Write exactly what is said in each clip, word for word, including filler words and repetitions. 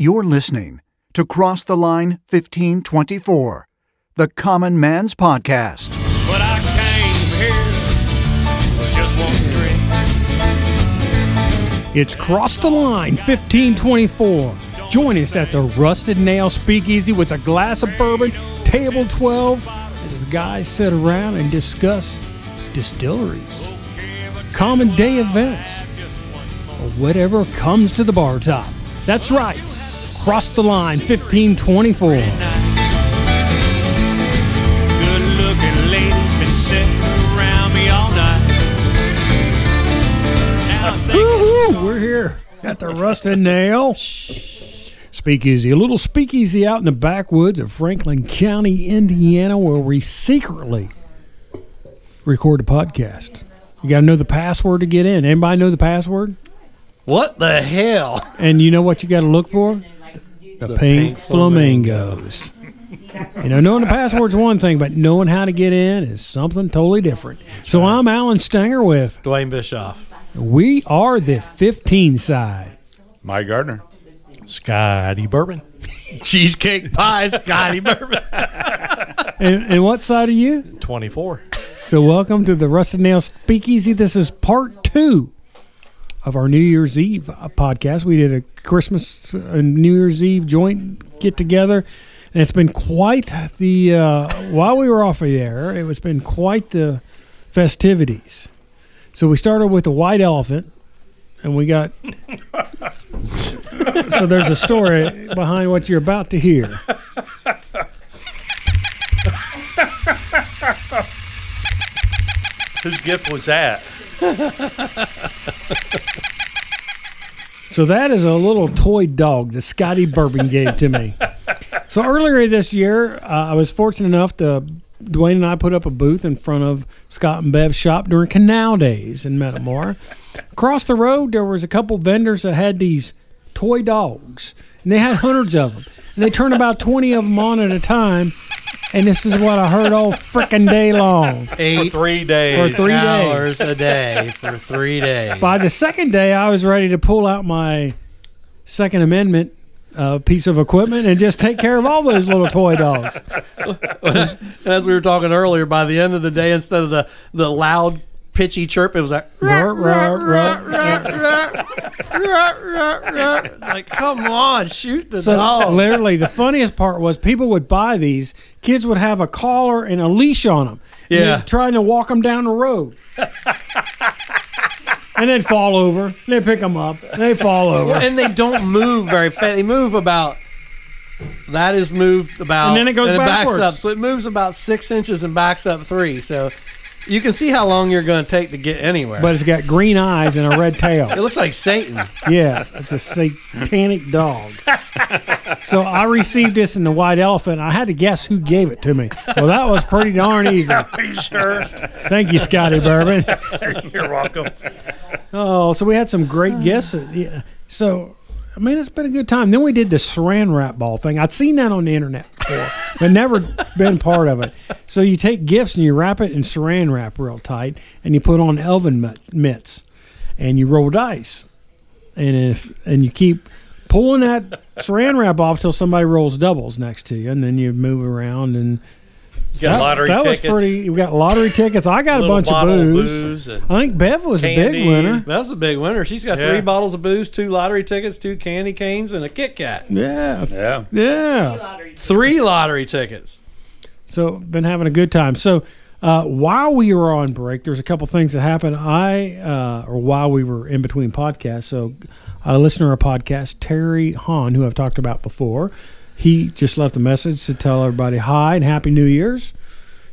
You're listening to Cross the Line fifteen twenty-four, the Common Man's Podcast. But I came here, just one drink. It's Cross the Line fifteen twenty-four. Join us at the Rusted Nail Speakeasy with a glass of bourbon, table twelve, as the guys sit around and discuss distilleries, common day events, or whatever comes to the bar top. That's right. Cross the Line, fifteen twenty-four. Good looking lady's been sitting around me all night. Woohoo! We're here at the Rusted Nail Speakeasy, a little speakeasy out in the backwoods of Franklin County, Indiana, where we secretly record a podcast. You got to know the password to get in. Anybody know the password? What the hell? And you know what you got to look for? The, the pink, pink flamingos. flamingos. You know, knowing the password's one thing, but knowing how to get in is something totally different. So I'm Alan Stanger with Dwayne Bischoff. We are the fifteen side. Mike Gardner. Scotty Bourbon. Cheesecake pie, Scotty Bourbon. and, and what side are you? twenty-four. So welcome to the Rusted Nail Speakeasy. This is part two of our New Year's Eve podcast. We did a Christmas and New Year's Eve joint get together, and it's been quite the uh, while we were off of there, it was been quite the festivities. So we started with the white elephant, and we got so there's a story behind what you're about to hear. Whose gift was that? So that is a little toy dog that Scotty Bourbon gave to me. So earlier this year, uh, I was fortunate enough to, Dwayne and I put up a booth in front of Scott and Bev's shop during Canal Days in Metamora. Across the road, there was a couple vendors that had these toy dogs, and they had hundreds of them. And they turned about twenty of them on at a time. And this is what I heard all frickin' day long. Eight for three days. For three hours days. a day for three days. By the second day, I was ready to pull out my Second Amendment uh, piece of equipment and just take care of all those little toy dogs. As we were talking earlier, by the end of the day, instead of the, the loud, pitchy chirp, it was like, ruh, ruh, ruh, ruh, ruh, ruh, ruh. It's like, come on, shoot the so, dog. Literally, the funniest part was people would buy these. Kids would have a collar and a leash on them. Yeah. Trying to walk them down the road. And they'd fall over. And they'd pick them up. And they'd fall over. And they don't move very fast. They move about... That is moved about... And then it goes and backwards. It backs up. So it moves about six inches and backs up three. So... You can see how long you're going to take to get anywhere. But it's got green eyes and a red tail. It looks like Satan. Yeah, it's a satanic dog. So I received this in the white elephant. I had to guess who gave it to me. Well, that was pretty darn easy. Are you sure? Thank you, Scotty Bourbon. You're welcome. Oh, so we had some great guests. Yeah. So, I mean, it's been a good time. Then we did the saran wrap ball thing. I'd seen that on the internet before, but never been part of it. So you take gifts and you wrap it in saran wrap real tight, and you put on elven mitts, and you roll dice, and if and you keep pulling that saran wrap off till somebody rolls doubles next to you, and then you move around and. You got that, lottery that tickets. That was pretty. We got lottery tickets. I got a, a bunch of booze. booze I think Bev was candy. A big winner. That was a big winner. She's got yeah. three bottles of booze, two lottery tickets, two candy canes, and a Kit Kat. Yeah. Yeah. Yeah. Three lottery, three lottery tickets. So, been having a good time. So, uh, while we were on break, there's a couple things that happened. I, uh, or while we were in between podcasts, so a listener of podcast, Terry Hahn, who I've talked about before, he just left a message to tell everybody hi and Happy New Year's.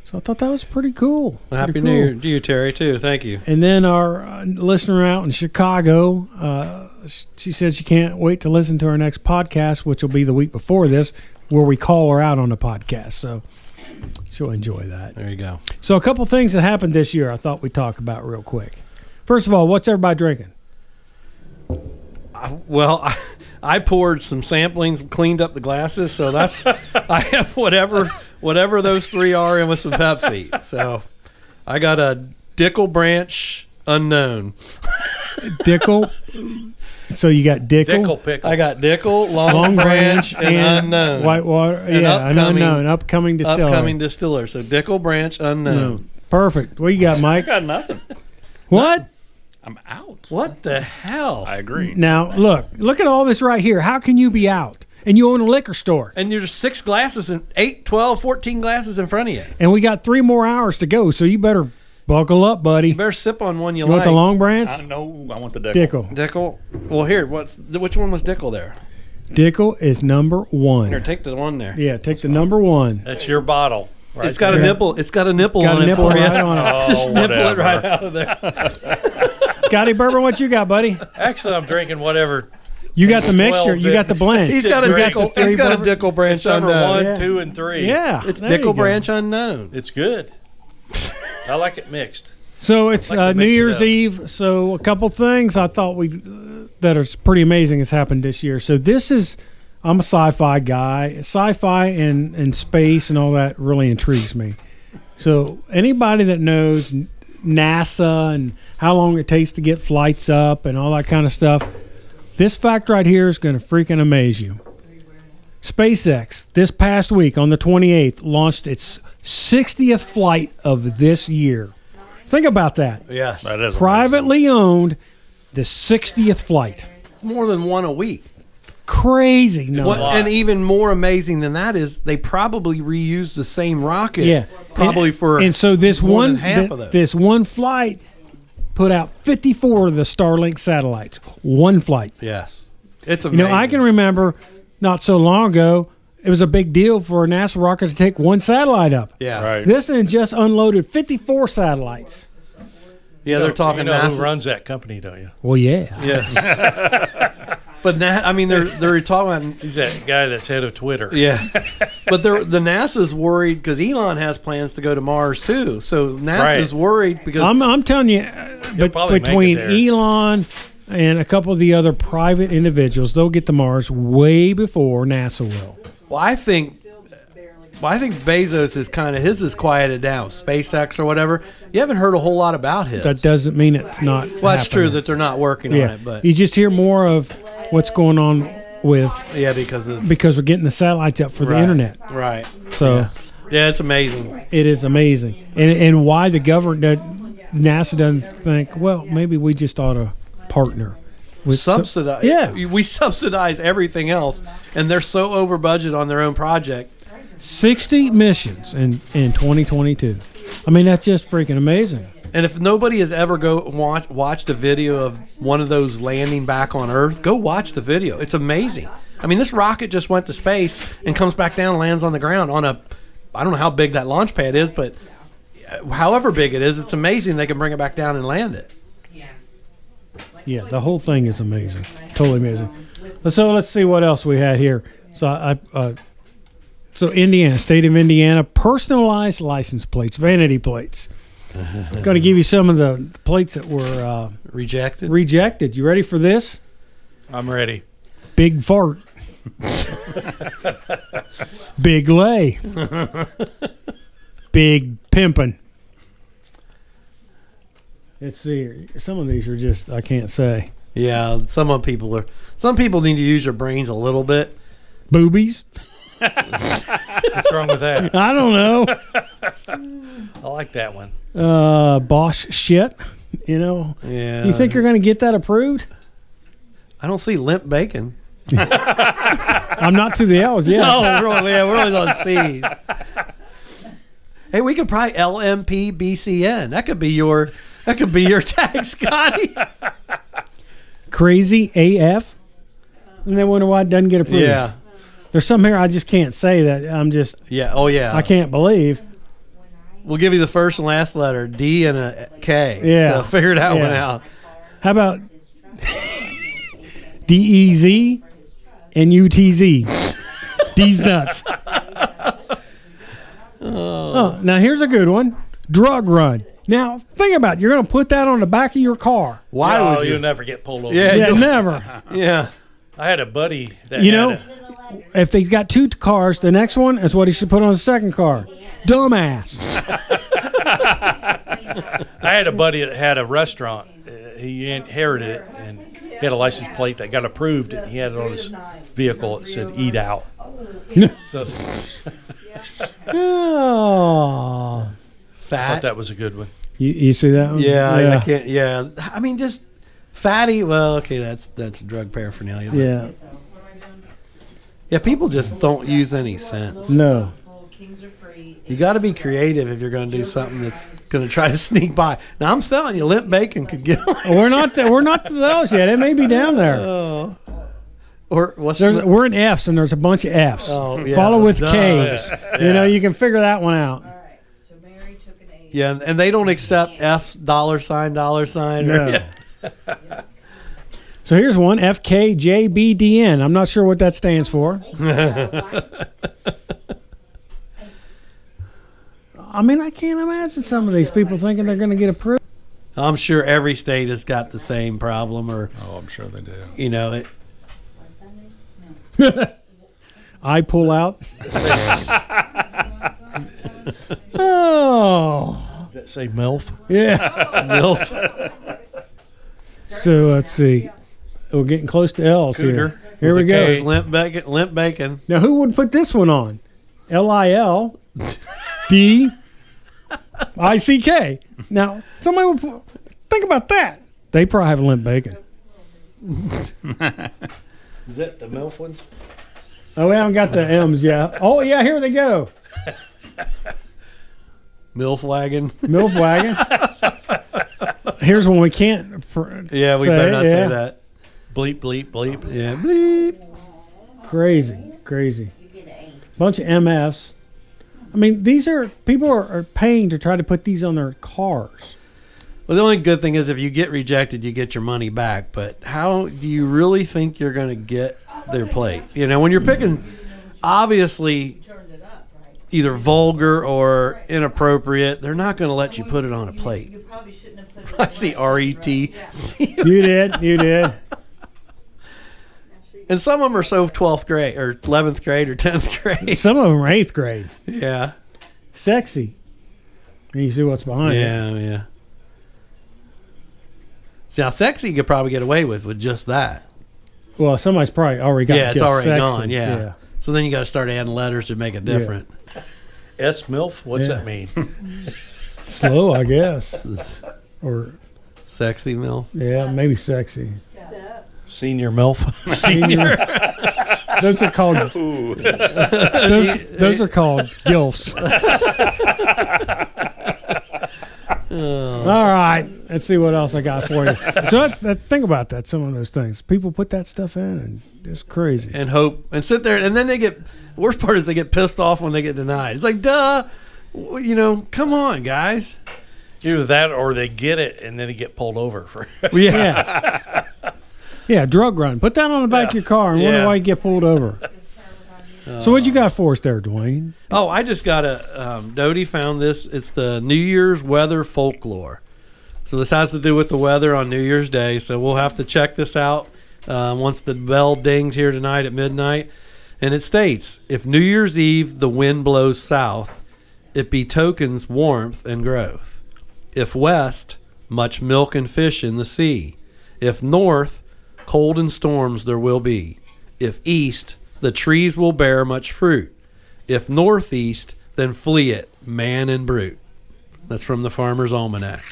So I thought that was pretty cool. Pretty happy cool. New Year to you, Terry, too. Thank you. And then our uh, listener out in Chicago, uh, she said she can't wait to listen to our next podcast, which will be the week before this, where we call her out on the podcast. So she'll enjoy that. There you go. So a couple things that happened this year I thought we'd talk about real quick. First of all, what's everybody drinking? I, well, I... I poured some samplings, cleaned up the glasses, so that's I have whatever whatever those three are in with some Pepsi. So I got a Dickel branch unknown. Dickel So you got Dickel. Dickel pickle. I got Dickel, Long, Long Branch, and, and Unknown. Whitewater. And yeah, an unknown. Upcoming distiller. Upcoming distiller. So Dickel, Branch, Unknown. Mm. Perfect. What you got, Mike? I got nothing. What? Nothing. I'm out. What the hell? I agree. Now, look. Look at all this right here. How can you be out? And you own a liquor store. And there's six glasses, and eight, twelve, fourteen glasses in front of you. And we got three more hours to go, so you better buckle up, buddy. You better sip on one you, you like. You want the Long Branch? I know. I want the Dickel. Dickel. Dickel. Well, here, what's which one was Dickel there? Dickel is number one. Here, take the one there. Yeah, take That's the fine. number one. That's your bottle. Right it's got there. a nipple. It's got a nipple got on a nipple it for right you. On it. Oh, just nipple whatever. it right out of there. Scotty Bourbon, what you got, buddy? Actually, I'm drinking whatever. You got the mixture. You got the blend. He's got a Dickel. He's got a Dickel Branch Unknown. Number one, yeah. two, and three. Yeah, it's Dickel Branch Unknown. It's good. I like it mixed. So it's like uh, New Year's Eve. So a couple things I thought we uh, that are pretty amazing has happened this year. So this is. I'm a sci-fi guy. Sci-fi and, and space and all that really intrigues me. So anybody that knows NASA and how long it takes to get flights up and all that kind of stuff, this fact right here is going to freaking amaze you. SpaceX, this past week on the twenty-eighth, launched its sixtieth flight of this year. Think about that. Yes. That is privately amazing. Owned, the sixtieth flight. It's more than one a week. Crazy number. And even more amazing than that is they probably reused the same rocket. Yeah. Probably and, for and so this one half the, of those. This one flight put out fifty-four of the Starlink satellites. One flight. Yes. It's amazing. You know, I can remember not so long ago it was a big deal for a NASA rocket to take one satellite up. Yeah. Right. This thing just unloaded fifty-four satellites. Yeah, you they're know, talking you know NASA. Who runs that company, don't you? Well, yeah. Yeah. But na- I mean, they're they're talking about... He's that guy that's head of Twitter. Yeah. But they're, the NASA's worried because Elon has plans to go to Mars, too. So NASA's right. worried because... I'm, I'm telling you, but, between Elon and a couple of the other private individuals, they'll get to Mars way before NASA will. Well, I think... Well, I think Bezos is kind of, his is quieted down, SpaceX or whatever. You haven't heard a whole lot about his. That doesn't mean it's not Well, happening. It's true that they're not working yeah. on it. But you just hear more of what's going on with... Yeah, because of... Because we're getting the satellites up for right, the internet. Right. So... Yeah. yeah, it's amazing. It is amazing. And and why the government, NASA doesn't think, well, maybe we just ought to partner. We subsidize. Sub- yeah. We subsidize everything else, and they're so over budget on their own project. sixty missions in, in twenty twenty-two. I mean, that's just freaking amazing. And if nobody has ever go watch, watched a video of one of those landing back on Earth, go watch the video. It's amazing. I mean, this rocket just went to space and comes back down and lands on the ground on a, I don't know how big that launch pad is, but however big it is, it's amazing they can bring it back down and land it. Yeah, the whole thing is amazing. Totally amazing. So let's see what else we had here. So I... Uh, So Indiana, state of Indiana, personalized license plates, vanity plates. I'm going to give you some of the plates that were uh, rejected. Rejected. You ready for this? I'm ready. Big fart. Big lay. Big pimpin'. Let's see here. Some of these are just, I can't say. Yeah, some of people are. Some people need to use their brains a little bit. Boobies. What's wrong with that? I don't know. I like that one. Uh, Bosch shit. You know? Yeah. You think you're going to get that approved? I don't see limp bacon. I'm not to the L's yet. No, we're always, yeah, we're always on C's. Hey, we could probably L M P B C N. That could be your, that could be your tag, Scotty. Crazy A F. And they wonder why it doesn't get approved. Yeah. There's some here I just can't say that. I'm just... Yeah. Oh, yeah. I can't believe. We'll give you the first and last letter, D and a K. Yeah. So figure that yeah. one out. How about D E Z and U T Z? D's nuts. oh. oh. Now, here's a good one. Drug run. Now, think about it. You're going to put that on the back of your car. Why no, would you? You'll never get pulled over. Yeah, yeah never. yeah. I had a buddy that You know... Had a, if they've got two cars, the next one is what he should put on the second car. Dumbass. I had a buddy that had a restaurant. Uh, he inherited it, and He had a license plate that got approved, and he had it on his vehicle. It said "Eat Out." So, oh, fat. I thought that was a good one. You, you see that one? Yeah, yeah. I can't. Yeah, I mean, just fatty. Well, okay, that's that's drug paraphernalia. Yeah. Yeah, people just don't use any sense. No. You got to be creative if you're going to do something that's going to try to sneak by. Now, I'm telling you, limp bacon could get away. We're not th- we're not to those yet. It may be down there. Oh. Or what's there's, the- We're in F's, and there's a bunch of F's. Oh, yeah. Follow with Duh. K's. Yeah. You know, you can figure that one out. All right. So Mary took an A. Yeah, and they don't accept F dollar sign, dollar sign. No. Or- So here's one, F K J B D N. I'm not sure what that stands for. I mean, I can't imagine some of these people thinking they're going to get approved. I'm sure every state has got the same problem. Or oh, I'm sure they do. You know it. I pull out. Oh. Does that say MILF? Yeah. MILF. So let's see. We're getting close to L's Cougar. Here. Here we go. Limp bacon, limp bacon. Now, who would put this one on? L I L D I C K. Now, somebody would put, think about that. They probably have limp bacon. Is that the MILF ones? Oh, we haven't got the M's, yeah. Oh, yeah, here they go. MILF wagon. MILF wagon. Here's one we can't. Yeah, we say, better not yeah. say that. Bleep, bleep, bleep. Yeah, bleep. Crazy, crazy. Bunch of M Fs. I mean, these are people are, are paying to try to put these on their cars. Well, the only good thing is if you get rejected, you get your money back. But how do you really think you're going to get their plate? You know, when you're picking, obviously, either vulgar or inappropriate, they're not going to let you put it on a plate. You probably shouldn't have put it. I see R E T. You did. You did. And some of them are so twelfth grade or eleventh grade or tenth grade. Some of them are eighth grade. Yeah. Sexy. And you see what's behind yeah, it. Yeah, yeah. See, how sexy you could probably get away with with just that. Well, somebody's probably already got yeah, just it's already sexy. Gone, yeah. yeah. So then you got to start adding letters to make it different. Yeah. S MILF? What's yeah. that mean? Slow, I guess. Or sexy MILF? Yeah, maybe sexy. Yeah. Senior MILF. Senior. Those are called those, those are called G I L Fs. Oh. All right. Let's see what else I got for you. So that's, that, think about that, some of those things. People put that stuff in, and it's crazy. And hope. And sit there, and then they get, the worst part is they get pissed off when they get denied. It's like, duh. You know, come on, guys. Either that or they get it, and then they get pulled over. For yeah. Yeah, drug run. Put that on the back yeah. of your car and yeah. wonder why you get pulled over. Uh, so what you got for us there, Dwayne? Oh, I just got a um, – Dodie found this. It's the New Year's weather folklore. So this has to do with the weather on New Year's Day. So we'll have to check this out uh, once the bell dings here tonight at midnight. And it states, if New Year's Eve the wind blows south, it betokens warmth and growth. If west, much milk and fish in the sea. If north, cold and storms there will be. If east, the trees will bear much fruit. If northeast, then flee it, man and brute. That's from the Farmer's Almanac.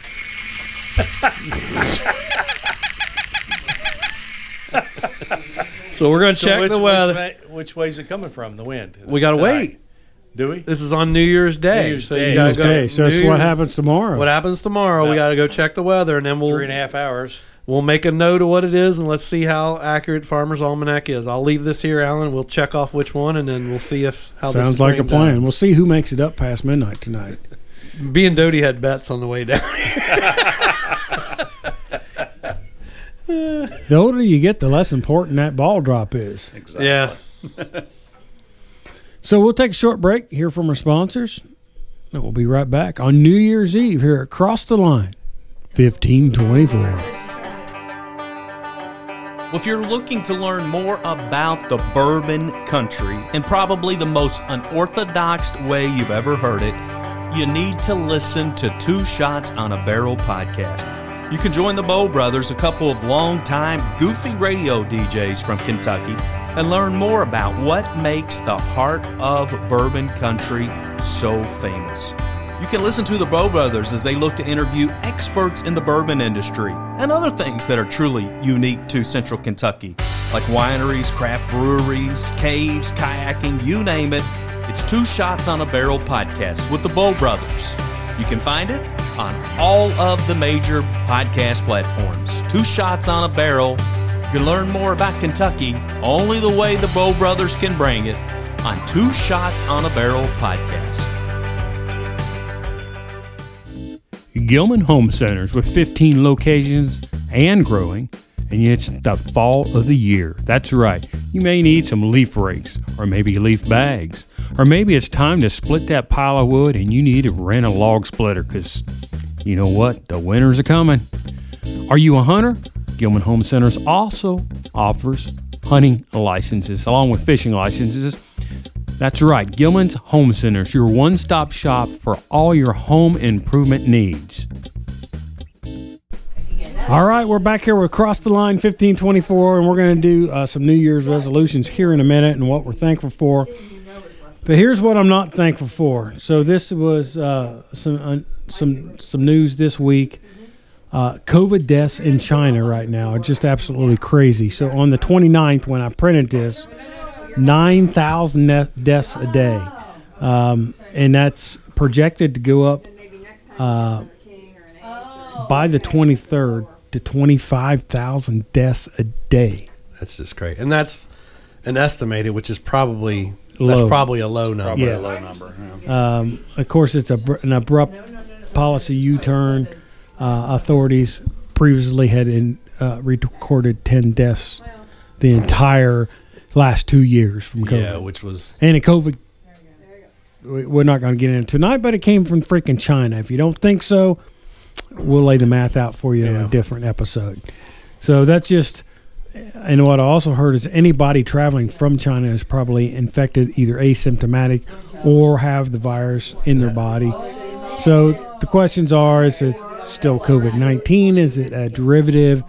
So we're going to so check which, the weather. Which, which way is it coming from, the wind? We got to wait. Do we? This is on New Year's Day. New Year's so Day. You gotta go Day. So New that's Year's. What happens tomorrow. What happens tomorrow. No. We got to go check the weather, and then we'll... Three and a half hours. We'll make a note of what it is, and let's see how accurate Farmer's Almanac is. I'll leave this here, Alan. We'll check off which one, and then we'll see if how sounds this like a plan. Down. We'll see who makes it up past midnight tonight. B and Dodie had bets on the way down here. The older you get, the less important that ball drop is. Exactly. Yeah. So we'll take a short break, hear from our sponsors, and we'll be right back on New Year's Eve here at Cross the Line, fifteen twenty-four. Well, if you're looking to learn more about the bourbon country and probably the most unorthodox way you've ever heard it, you need to listen to Two Shots on a Barrel podcast. You can join the Bow Brothers, a couple of longtime goofy radio D Js from Kentucky, and learn more about what makes the heart of bourbon country so famous. You can listen to the Bow Brothers as they look to interview experts in the bourbon industry and other things that are truly unique to Central Kentucky, like wineries, craft breweries, caves, kayaking, you name it. It's Two Shots on a Barrel podcast with the Bow Brothers. You can find it on all of the major podcast platforms. Two Shots on a Barrel. You can learn more about Kentucky only the way the Bow Brothers can bring it on Two Shots on a Barrel podcast. Gilman Home Centers, with fifteen locations and growing, and it's the fall of the year. That's right. You may need some leaf rakes, or maybe leaf bags, or maybe it's time to split that pile of wood and you need to rent a log splitter because, you know what, the winters are coming. Are you a hunter? Gilman Home Centers also offers hunting licenses along with fishing licenses. That's right, Gilman's Home Centers, your one-stop shop for all your home improvement needs. All right, we're back here with Cross the Line fifteen twenty-four, and we're going to do uh, some New Year's resolutions here in a minute and what we're thankful for. But here's what I'm not thankful for. So this was uh, some uh, some some news this week. Uh, COVID deaths in China right now are just absolutely crazy. So on the twenty-ninth, when I printed this, nine thousand deaths a day, um, and that's projected to go up uh, by the twenty-third to twenty-five thousand deaths a day. That's just great, and that's an estimated, which is probably low. That's probably a low number. Probably yeah. a low number. Yeah. Um, of course, it's a, an abrupt policy U-turn. Uh, authorities previously had in, uh, recorded ten deaths the entire last two years from COVID. Yeah, which was... And a COVID... We're not going to get into tonight, but it came from freaking China. If you don't think so, we'll lay the math out for you yeah. in a different episode. So that's just... And what I also heard is anybody traveling from China is probably infected, either asymptomatic or have the virus in their body. So the questions are, is it still COVID nineteen? Is it a derivative?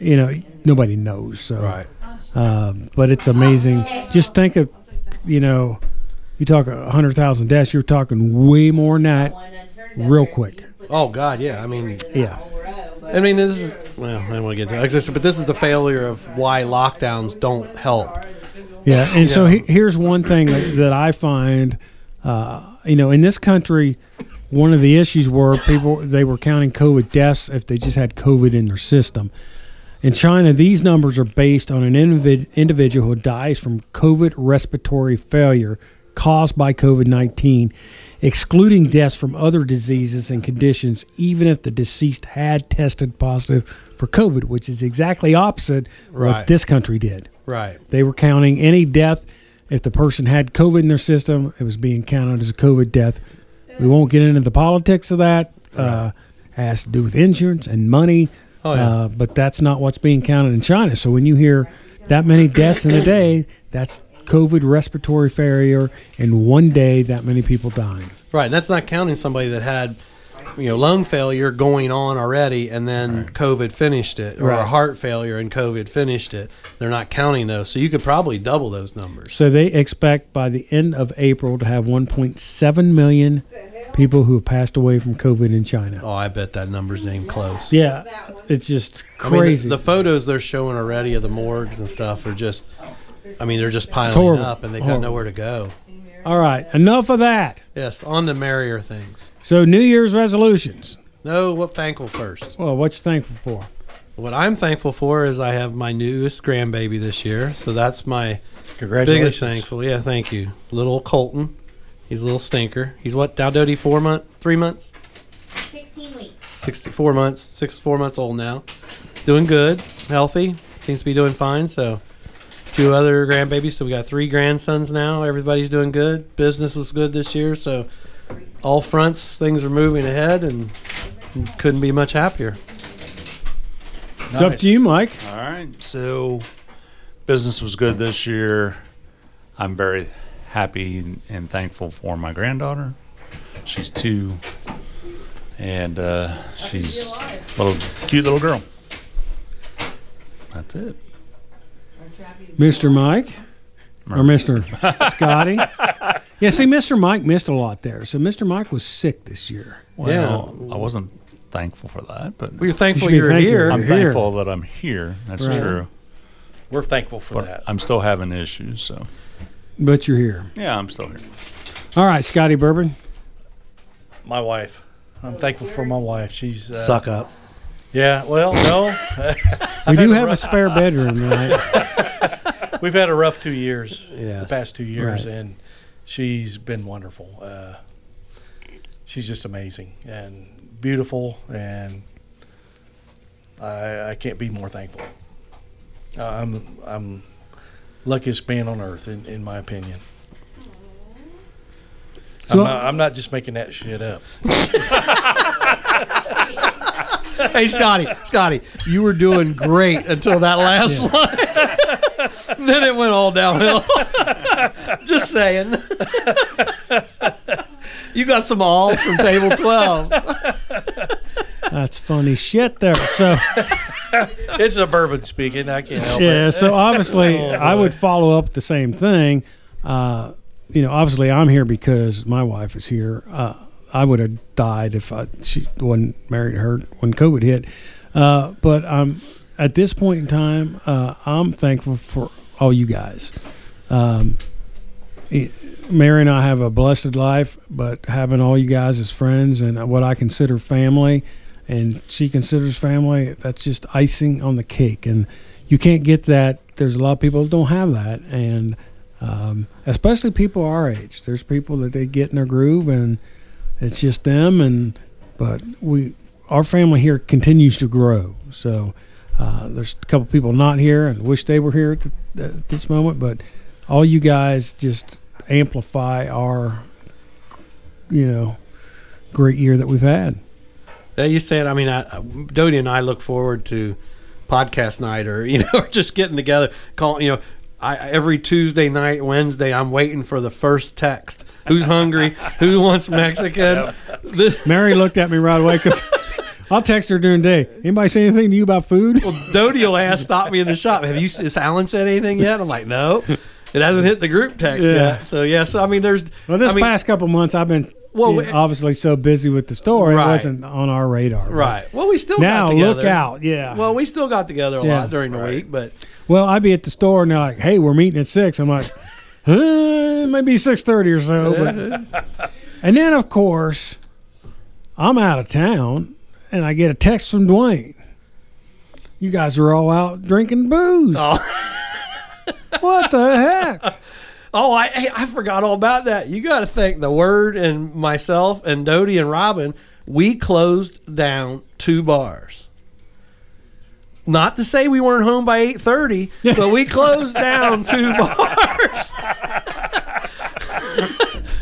You know, nobody knows. So. Right. Um, but it's amazing. Just think of, you know, you talk one hundred thousand deaths, you're talking way more than that real quick. Oh, God, yeah. I mean, yeah. I mean, this is, well, I don't want to get into it, but this is the failure of why lockdowns don't help. Yeah, and so he, here's one thing that, that I find, uh, you know, in this country, one of the issues were people, they were counting COVID deaths if they just had COVID in their system. In China, these numbers are based on an individ- individual who dies from COVID respiratory failure caused by COVID nineteen, excluding deaths from other diseases and conditions, even if the deceased had tested positive for COVID, which is exactly opposite right. what this country did. Right. They were counting any death. If the person had COVID in their system, it was being counted as a COVID death. We won't get into the politics of that. Uh, it has to do with insurance and money. Oh, yeah. uh, but that's not what's being counted in China. So when you hear that many deaths in a day, that's COVID respiratory failure, and one day that many people dying. Right, and that's not counting somebody that had, you know, lung failure going on already, and then right. COVID finished it, or right. heart failure and COVID finished it. They're not counting those, so you could probably double those numbers. So they expect by the end of April to have one point seven million people who have passed away from COVID in China. Oh, I bet that number's ain't close. Yeah, it's just crazy. I mean, the, the photos they're showing already of the morgues and stuff are just, I mean, they're just piling up and they've got nowhere to go. All right, enough of that. Yes, on to merrier things. So New Year's resolutions. No, what thankful first? Well, what you thankful for? What I'm thankful for is I have my newest grandbaby this year, so that's my biggest thankful. Yeah, thank you. Little Colton. He's a little stinker. He's what, now Dodie, four months, three months? sixteen weeks. sixty-four months, six, four months old now. Doing good, healthy, seems to be doing fine. So two other grandbabies, so we got three grandsons now. Everybody's doing good. Business was good this year, so all fronts, things are moving ahead, and couldn't be much happier. Nice. It's up to you, Mike. All right, so business was good this year. I'm very happy and thankful for my granddaughter. She's two and uh, she's a little cute little girl. That's it. Mister Mike or Mister Scotty. Yeah, see, Mister Mike missed a lot there. So Mister Mike was sick this year. Well, yeah. I wasn't thankful for that, but well, you're thankful you you're thankful. here. I'm here. thankful that I'm here. That's right. True. We're thankful for but that. I'm still having issues, so. But you're here. Yeah, I'm still here. All right, Scotty Bourbon. My wife. I'm thankful for my wife. She's uh, suck up. Yeah. Well, no. We do have rough. a spare bedroom, right? We've had a rough two years. Yeah. The past two years, right. And she's been wonderful. Uh, she's just amazing and beautiful, and I, I can't be more thankful. Uh, I'm I'm luckiest man on earth, in, in my opinion. So I'm, not, I'm not just making that shit up. Hey, Scotty, Scotty, you were doing great until that last yeah. line. Then it went all downhill. Just saying. You got some alls from table twelve. That's funny shit there. So it's a bourbon speaking. I can't help yeah, it. Yeah, so obviously oh, I would follow up the same thing. Uh, you know, obviously I'm here because my wife is here. Uh, I would have died if I she wasn't married her when COVID hit. Uh, but I'm at this point in time, uh, I'm thankful for all you guys. Um, it, Mary and I have a blessed life, but having all you guys as friends and what I consider family, and she considers family, that's just icing on the cake. And you can't get that. There's a lot of people that don't have that. And um, especially people our age. There's people that they get in their groove, and it's just them. And But we, our family here continues to grow. So uh, there's a couple people not here and wish they were here at, the, at this moment. But all you guys just amplify our, you know, great year that we've had. Yeah, you said, I mean, I, Dodie and I look forward to podcast night, or, you know, or just getting together. Call, you know, I, every Tuesday night, Wednesday, I'm waiting for the first text. Who's hungry? Who wants Mexican? Yep. Mary looked at me right away because I'll text her during the day. Anybody say anything to you about food? Well, Dodie will ask, stop me in the shop. Have you, has Alan said anything yet? I'm like, no. It hasn't hit the group text yeah. yet. So, yeah, so, I mean, there's... Well, this I mean, past couple months, I've been... Well, yeah, obviously, so busy with the store, right. It wasn't on our radar. Right. Well, we still now got together. look out. Yeah. Well, we still got together a yeah. lot during the right. week, but well, I'd be at the store and they're like, "Hey, we're meeting at six." I'm like, eh, maybe six thirty or so. But, and then, of course, I'm out of town, and I get a text from Dwayne. You guys are all out drinking booze. Oh. What the heck? Oh, I I forgot all about that. You got to thank the Word and myself and Dodie and Robin. We closed down two bars. Not to say we weren't home by eight thirty, but we closed down two bars.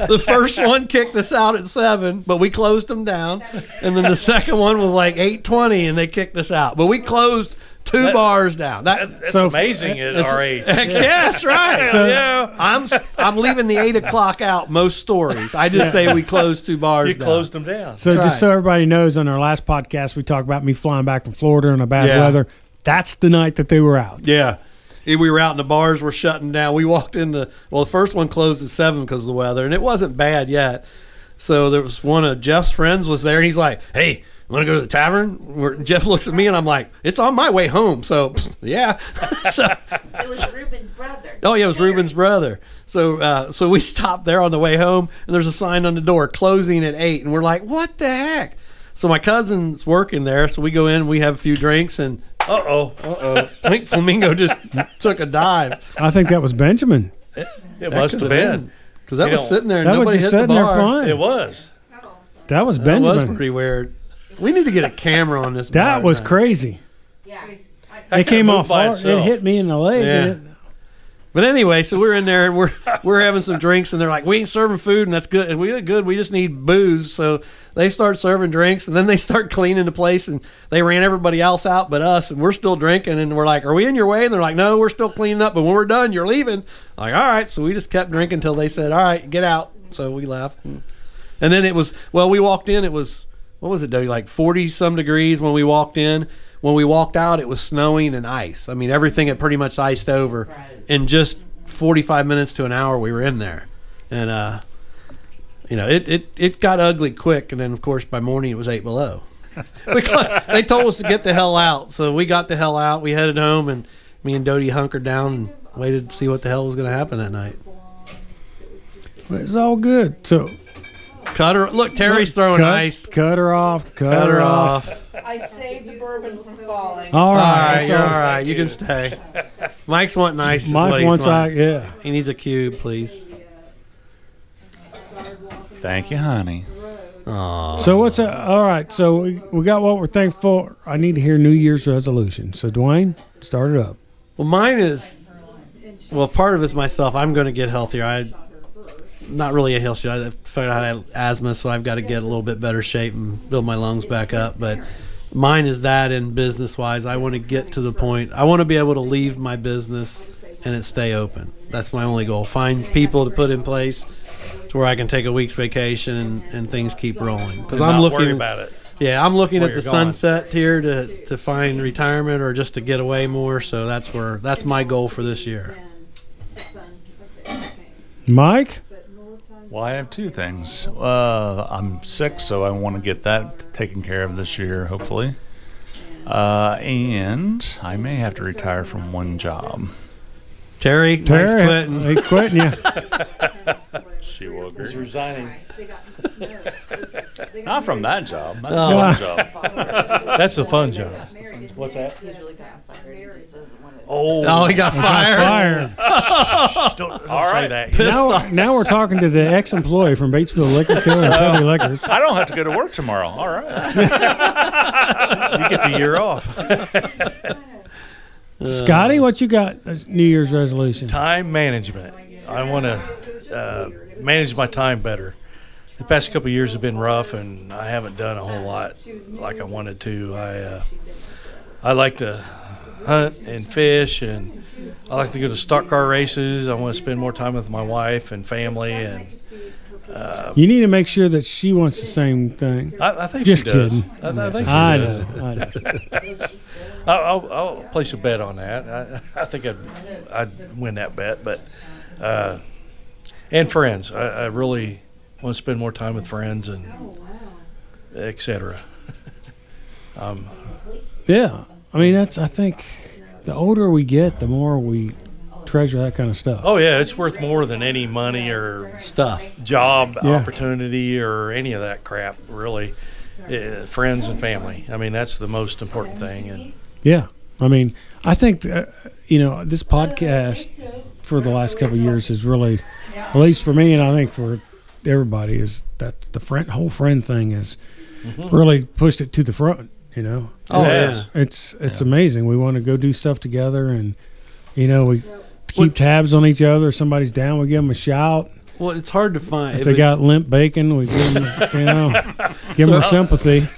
The first one kicked us out at seven, but we closed them down, and then the second one was like eight twenty, and they kicked us out. But we closed. Two that, bars down. That, that's, that's so amazing at our age. Yeah, that's right. So, yeah. I'm I'm leaving the eight o'clock out most stories. I just say we closed two bars you down. You closed them down. So that's just right. So everybody knows, on our last podcast, we talked about me flying back from Florida in a bad yeah. weather. That's the night that they were out. Yeah. We were out and the bars were shutting down. We walked into, well, the first one closed at seven because of the weather, and it wasn't bad yet. So there was one of Jeff's friends was there, and he's like, hey, want to go to the tavern? Where Jeff looks at me and I'm like, it's on my way home. So, pfft, yeah. So, it was Ruben's brother. Oh, yeah, it was Ruben's brother. So uh, so we stopped there on the way home, and there's a sign on the door, closing at eight. And we're like, what the heck? So my cousin's working there. So we go in, we have a few drinks, and uh-oh, uh-oh. I think Flamingo just took a dive. I think that was Benjamin. It, it must have been. Because that you was know, sitting there and nobody hit the bar. That was just sitting there flying. It was. That was Benjamin. That was pretty weird. We need to get a camera on this. That was crazy. Yeah, it came off. It hit me in the leg. Yeah. Didn't it? But anyway, so we're in there and we're we're having some drinks, and they're like, "We ain't serving food, and that's good. And we look good. We just need booze." So they start serving drinks, and then they start cleaning the place, and they ran everybody else out but us, and we're still drinking. And we're like, "Are we in your way?" And they're like, "No, we're still cleaning up. But when we're done, you're leaving." I'm like, all right. So we just kept drinking until they said, "All right, get out." So we left, and, and then it was well, we walked in. It was. what was it, Doug, like forty some degrees when we walked in. When we walked out, it was snowing and ice. I mean, everything had pretty much iced over. Right. And just forty-five minutes to an hour, we were in there. And, uh, you know, it, it, it got ugly quick. And then, of course, by morning, it was eight below. We, they told us to get the hell out. So we got the hell out. We headed home, and me and Dodie hunkered down and waited to see what the hell was going to happen that night. Well, it's all good. So cut her. Look, Terry's throwing cut, ice. Cut her off. Cut, cut her, her off. off. I saved the bourbon from falling. All right. All right. All right. You can stay. Mike's wanting ice. Mike wants ice. Yeah. He needs a cube, please. Thank you, honey. Aww. So what's a, all right? So we, we got what we're thankful for. I need to hear New Year's resolution. So Dwayne, start it up. Well, mine is. Well, part of it's myself. I'm going to get healthier. I. Not really a health shit. I figured out I had asthma, so I've got to get a little bit better shape and build my lungs back up. But mine is that, and business-wise, I want to get to the point. I want to be able to leave my business and it stay open. That's my only goal. Find people to put in place to where I can take a week's vacation and, and things keep rolling. Because I'm looking about it. Yeah, I'm looking at the sunset here to to find retirement or just to get away more. So that's where that's my goal for this year. Mike. Well, I have two things. Uh, I'm sick, so I want to get that taken care of this year, hopefully. Uh, and I may have to retire from one job. Terry, Terry, quitting. He's quitting you. She will agree. He's resigning. Not from that job. That's oh. the fun job. That's the fun job. What's that? Oh, oh he got fired. He got fired. don't don't All say right. that. Now, now we're talking to the ex-employee from Batesville Liquor and Tebby Liquor. I don't have to go to work tomorrow. All right. You get the year off. Scotty, what you got? New Year's resolution. Time management. I want to uh, manage my time better. The past couple of years have been rough, and I haven't done a whole lot like I wanted to. I uh, I like to hunt and fish, and I like to go to stock car races. I want to spend more time with my wife and family. And uh, you need to make sure that she wants the same thing. I, I think Just she does. Just kidding. I, I think she I does. Know, I know. I'll, I'll place a bet on that. I, I think I'd, I'd win that bet. But uh, and friends, I, I really want to spend more time with friends and et cetera. um, yeah, I mean that's. I think the older we get, the more we treasure that kind of stuff. Oh yeah, it's worth more than any money or stuff, job yeah. opportunity or any of that crap. Really, uh, friends and family. I mean that's the most important thing. And yeah, I mean I think uh, you know this podcast for the last couple of years is really, at least for me, and I think for everybody, is that the friend whole friend thing is mm-hmm. really pushed it to the front, you know. Oh yeah, it's it's, it's yeah. amazing. We want to go do stuff together, and you know we keep well, tabs on each other. If somebody's down, we give them a shout. Well, it's hard to find if they got limp bacon. We give them, you know, give them our sympathy.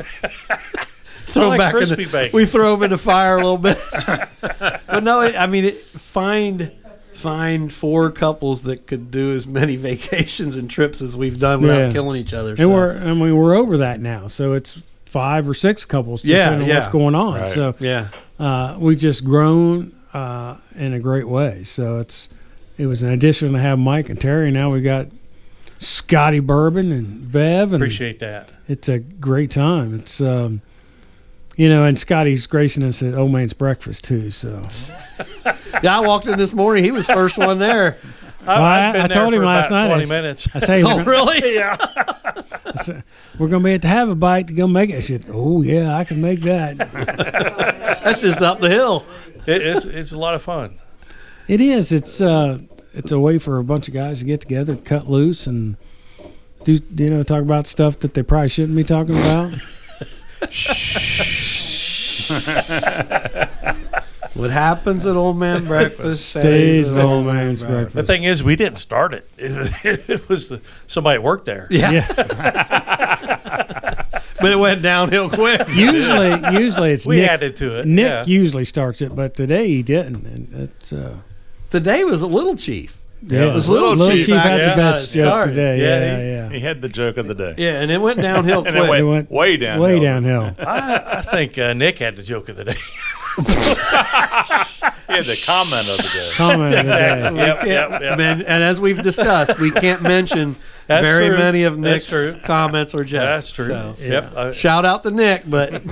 Throw like back in the, we throw them in the fire a little bit. But no, it, I mean, it, find. Find four couples that could do as many vacations and trips as we've done without yeah. killing each other. And so. we're, I mean, we're over that now. So it's five or six couples, depending yeah, yeah. on what's going on. Right. So yeah, uh, we just grown uh, in a great way. So it's it was an addition to have Mike and Terry. Now we got Scotty Bourbon and Bev. And appreciate that. It's a great time. It's. Um, You know, and Scotty's gracing us at Old Man's Breakfast, too, so. Yeah, I walked in this morning. He was first one there. Well, I've been I, I there told for him last night. twenty minutes. I say, oh, really? Yeah. I said, we're going to be at the Have a Bite to go make it. I said, oh, yeah, I can make that. That's just up the hill. It, it's it's a lot of fun. It is. It's uh, it's a way for a bunch of guys to get together, cut loose, and, do you know, talk about stuff that they probably shouldn't be talking about. What happens at Old Man Breakfast stays at Old Man's Breakfast. The thing is, we didn't start it. It, it was the, somebody worked there. Yeah. yeah. But it went downhill quick. Usually, usually it's we Nick. added to it. Nick yeah. usually starts it, but today he didn't. And it's, uh, today was a little chief. Yeah, it was Little, little Chief, Chief had yeah. the best joke started. today. Yeah, yeah, yeah. He, he had the joke of the day. Yeah, and it went downhill. and it went, it went way downhill. Way downhill. I, I think uh, Nick had the joke of the day. He had the comment of the day. Comment of the day. Yep, yep, yep. And, and as we've discussed, we can't mention That's very true. many of Nick's comments or jokes. That's true. So, yeah. Yep. I, Shout out to Nick, but...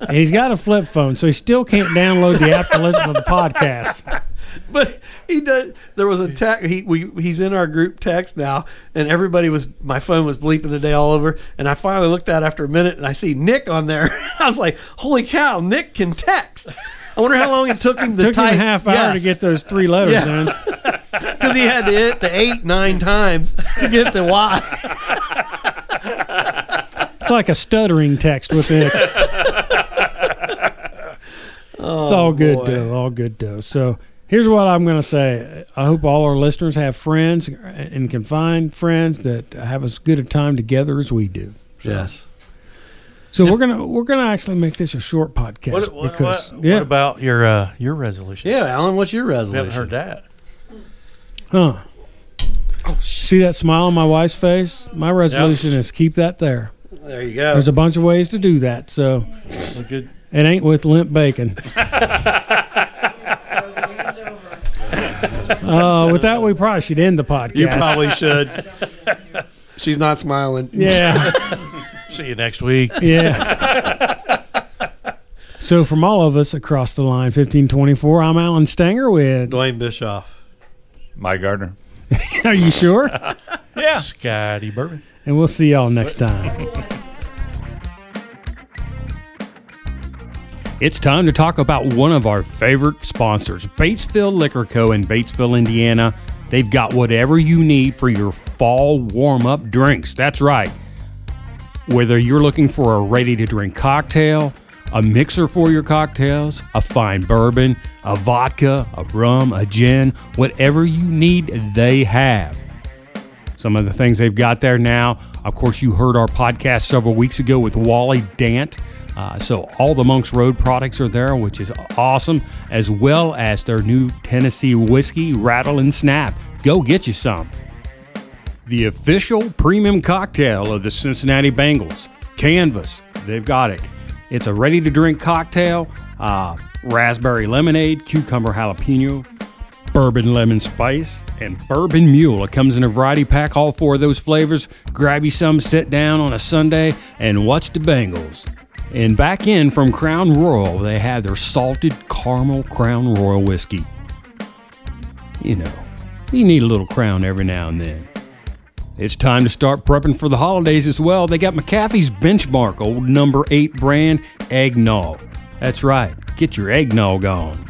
And he's got a flip phone, so he still can't download the app to listen to the podcast. But he does. There was a text. He we he's in our group text now, and everybody was. My phone was bleeping today all over, and I finally looked at it after a minute, and I see Nick on there. I was like, "Holy cow, Nick can text!" I wonder how long it took him to took type. Took him a half hour yes. to get those three letters yeah. in, because he had to hit the eight nine times to get the Y. It's like a stuttering text with Nick. Oh, it's all good, boy. though. All good, though. So here's what I'm going to say. I hope all our listeners have friends and can find friends that have as good a time together as we do. So, yes. So if, we're gonna we're gonna actually make this a short podcast what, what, because what, what, yeah. what about your uh, your resolution? Yeah, Alan, what's your resolution? I haven't heard that. Huh? Oh, see that smile on my wife's face? My resolution yep. is keep that there. There you go. There's a bunch of ways to do that. So well, good. It ain't with limp bacon. Uh, with that, we probably should end the podcast. You probably should. She's not smiling. Yeah. See you next week. Yeah. So from all of us across the line, fifteen twenty-four, I'm Alan Stanger with... Dwayne Bischoff. Mike Gardner. Are you sure? Yeah. Scotty Bourbon. And we'll see y'all next time. It's time to talk about one of our favorite sponsors, Batesville Liquor Co. in Batesville, Indiana. They've got whatever you need for your fall warm-up drinks. That's right. Whether you're looking for a ready-to-drink cocktail, a mixer for your cocktails, a fine bourbon, a vodka, a rum, a gin, whatever you need, they have. Some of the things they've got there now, of course, you heard our podcast several weeks ago with Wally Dant. Uh, so all the Monks Road products are there, which is awesome, as well as their new Tennessee whiskey, Rattle and Snap. Go get you some. The official premium cocktail of the Cincinnati Bengals, Canvas. They've got it. It's a ready-to-drink cocktail, uh, raspberry lemonade, cucumber jalapeno, bourbon lemon spice, and bourbon mule. It comes in a variety pack, all four of those flavors. Grab you some, sit down on a Sunday, and watch the Bengals. And back in from Crown Royal, they have their salted caramel Crown Royal whiskey. You know, you need a little crown every now and then. It's time to start prepping for the holidays as well. They got McAfee's Benchmark, old number eight brand eggnog. That's right, get your eggnog on.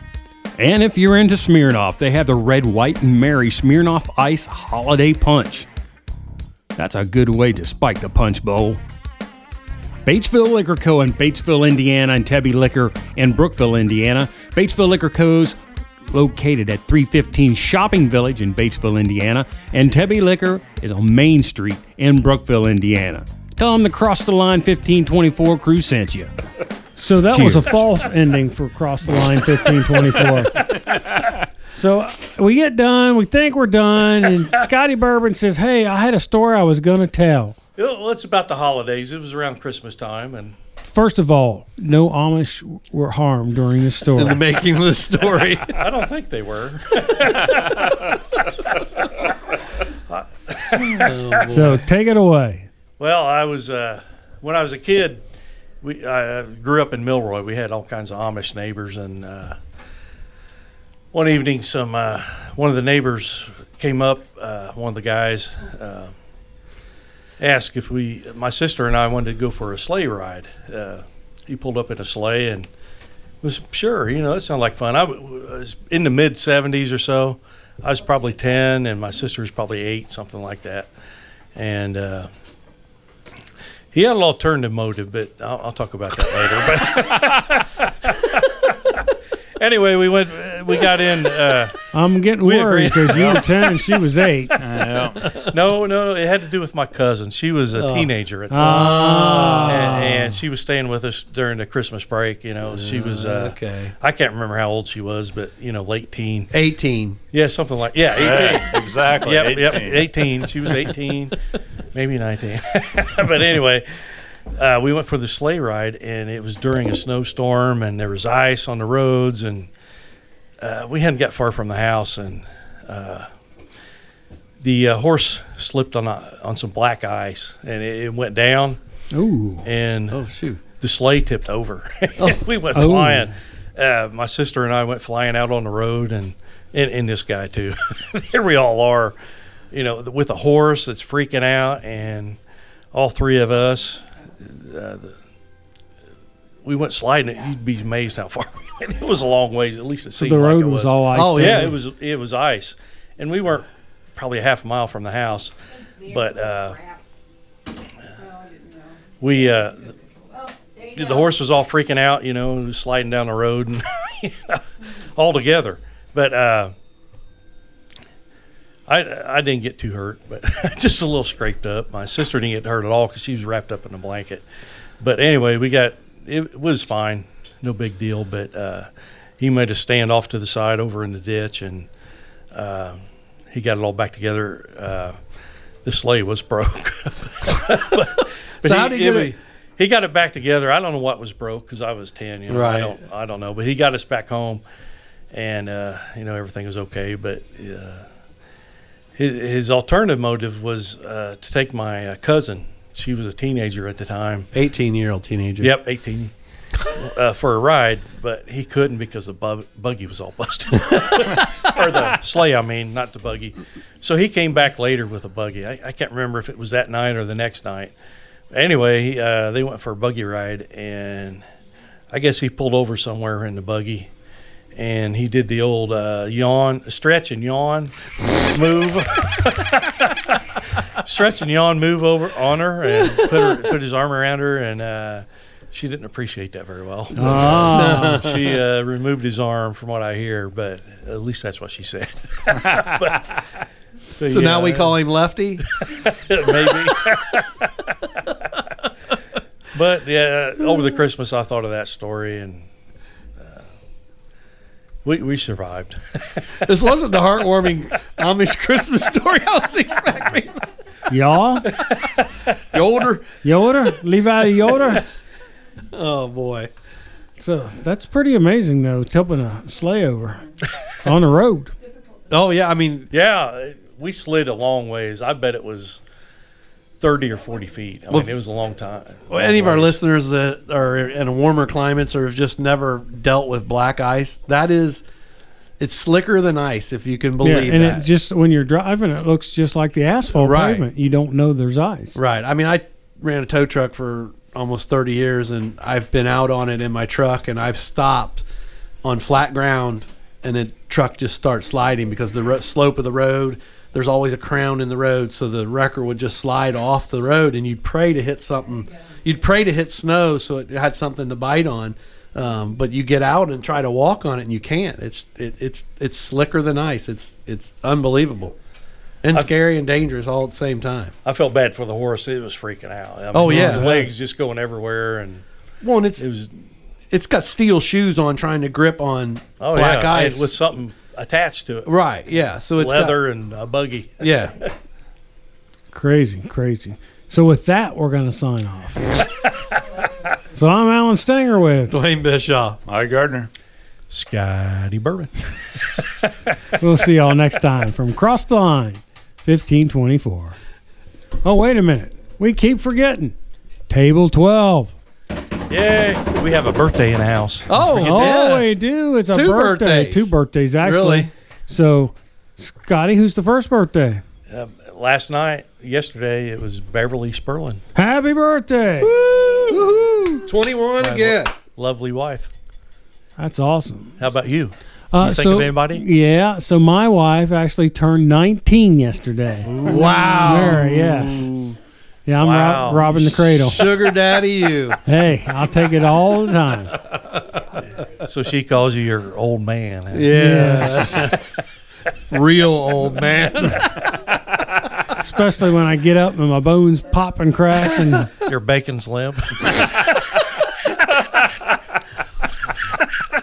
And if you're into Smirnoff, they have the Red, White, and Mary Smirnoff Ice Holiday Punch. That's a good way to spike the punch bowl. Batesville Liquor Co. in Batesville, Indiana, and Tebby Liquor in Brookville, Indiana. Batesville Liquor Co.'s located at three fifteen Shopping Village in Batesville, Indiana, and Tebby Liquor is on Main Street in Brookville, Indiana. Tell them the Cross the Line fifteen twenty-four crew sent you. So that Cheers. was a false ending for Cross the Line fifteen twenty-four. So we get done, we think we're done, and Scotty Bourbon says, "Hey, I had a story I was going to tell." Well, it's about the holidays. It was around Christmas time. And first of all, no Amish were harmed during this story. In the making of the story. I don't think they were. Oh, so take it away. Well, I was uh, when I was a kid, we I grew up in Milroy. We had all kinds of Amish neighbors. And uh, one evening, some uh, one of the neighbors came up, uh, one of the guys, uh, asked if we, my sister and I wanted to go for a sleigh ride. Uh, he pulled up in a sleigh and was sure, you know, that sounded like fun. I was in the mid seventies or so. I was probably ten and my sister was probably eight, something like that. And uh, he had an alternative motive, but I'll, I'll talk about that later. But anyway, we went, got we got in. Uh, I'm getting worried because you were ten and she was eight. No, no, no, it had to do with my cousin. She was a oh. teenager at the time, oh. and, and she was staying with us during the Christmas break. You know, she was. Uh, okay. I can't remember how old she was, but you know, late teen, eighteen. Yeah, something like yeah, eighteen yeah, exactly. Yep, eighteen. Yep, eighteen. She was eighteen, maybe nineteen. But anyway. Uh, we went for the sleigh ride, and it was during a snowstorm, and there was ice on the roads, and uh, we hadn't got far from the house, and uh, the uh, horse slipped on a, on some black ice, and it, it went down. Ooh! And oh, shoot. The sleigh tipped over. Oh. We went oh. flying. Uh, my sister and I went flying out on the road, and and, and this guy too. Here we all are, you know, with a horse that's freaking out, and all three of us. Uh, the, we went sliding. You'd be amazed how far we went. It was a long ways. At least it seemed so the road like it was. was all ice. Oh yeah, it was. It was ice, and we weren't probably a half mile from the house. But uh, we uh, the horse was all freaking out, you know, and was sliding down the road and you know, all together. But uh, I I didn't get too hurt, but just a little scraped up. My sister didn't get hurt at all because she was wrapped up in a blanket. But anyway, we got it was fine, no big deal. But uh, he made a stand off to the side over in the ditch, and uh, he got it all back together. Uh, the sleigh was broke. but, but so he, how did you? It, he got it back together. I don't know what was broke because I was ten. You know, right. I don't I don't know. But he got us back home, and uh, you know everything was okay. But. Uh, His, his alternative motive was uh, to take my uh, cousin. She was a teenager at the time. eighteen-year-old teenager. Yep, eighteen. uh, for a ride, but he couldn't because the bu- buggy was all busted. Or the sleigh, I mean, not the buggy. So he came back later with a buggy. I, I can't remember if it was that night or the next night. Anyway, uh, they went for a buggy ride, and I guess he pulled over somewhere in the buggy. And he did the old uh, yawn, stretch and yawn, move, stretch and yawn, move over on her, and put her, put his arm around her, and uh, she didn't appreciate that very well. Oh. She uh, removed his arm, from what I hear, but at least that's what she said. but, but so yeah. Now we call him Lefty? Maybe. But yeah, over the Christmas, I thought of that story and. We we survived. This wasn't the heartwarming Amish Christmas story I was expecting. Y'all? Yoder. Yoder? Levi Yoder? Oh, boy. So that's pretty amazing, though, tipping a sleigh over on the road. Oh, yeah. I mean, yeah, we slid a long ways. I bet it was thirty or forty feet. I well, mean, it was a long time. Long any ways. Of our listeners that are in warmer climates or have just never dealt with black ice, that is, it's slicker than ice, if you can believe yeah, and that. And it just, when you're driving, it looks just like the asphalt right. pavement. You don't know there's ice. Right. I mean, I ran a tow truck for almost thirty years, and I've been out on it in my truck, and I've stopped on flat ground, and the truck just starts sliding because the ro- slope of the road, there's always a crown in the road, so the wrecker would just slide off the road, and you'd pray to hit something. You'd pray to hit snow so it had something to bite on, um, but you get out and try to walk on it, and you can't. It's it, it's it's slicker than ice. It's it's unbelievable and I've, scary and dangerous all at the same time. I felt bad for the horse. It was freaking out. I mean, oh, yeah. The legs just going everywhere. And well, and it's, it was, it's got steel shoes on trying to grip on oh, black yeah. ice. It was something attached to it, right? Yeah, so it's leather got, and a buggy. Yeah. crazy crazy. So with that, we're going to sign off. So I'm Alan Stanger with Dwayne Bischoff, Mike Gardner, Scotty Bourbon. We'll see y'all next time from Cross the Line fifteen twenty-four. Oh, wait a minute, we keep forgetting table twelve. Yay! We have a birthday in the house. Oh, oh we do. It's a Two birthday. Birthdays. Two birthdays, actually. Really? So, Scotty, who's the first birthday? Um, last night, yesterday, it was Beverly Sperlin. Happy birthday! Woo! Woo-hoo! twenty-one again. Lovely wife. That's awesome. How about you? Uh, you think so, of anybody? Yeah. So, my wife actually turned nineteen yesterday. Ooh. Wow. There, yes. Ooh. Yeah, I'm wow. rob- robbing the cradle. Sugar daddy you. Hey, I'll take it all the time. So she calls you your old man. Huh? Yeah. Real old man. Especially when I get up and my bones pop and crack. And your bacon's limp.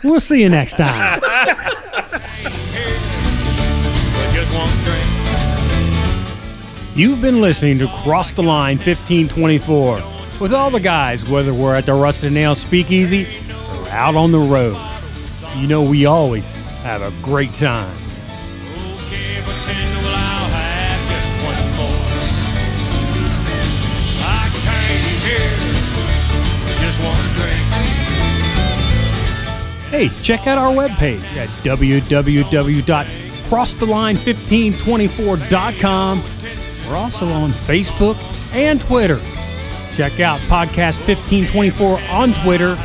We'll see you next time. You've been listening to Cross the Line fifteen twenty-four with all the guys, whether we're at the Rusted Nail Speakeasy or out on the road. You know we always have a great time. Hey, check out our webpage at w w w dot cross the line fifteen twenty-four dot com. We're also on Facebook and Twitter. Check out Podcast fifteen twenty-four on Twitter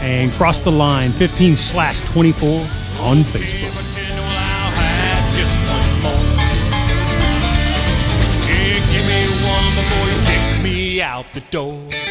and Cross the Line fifteen slash twenty-four on Facebook. Give me one before you kick me out the door.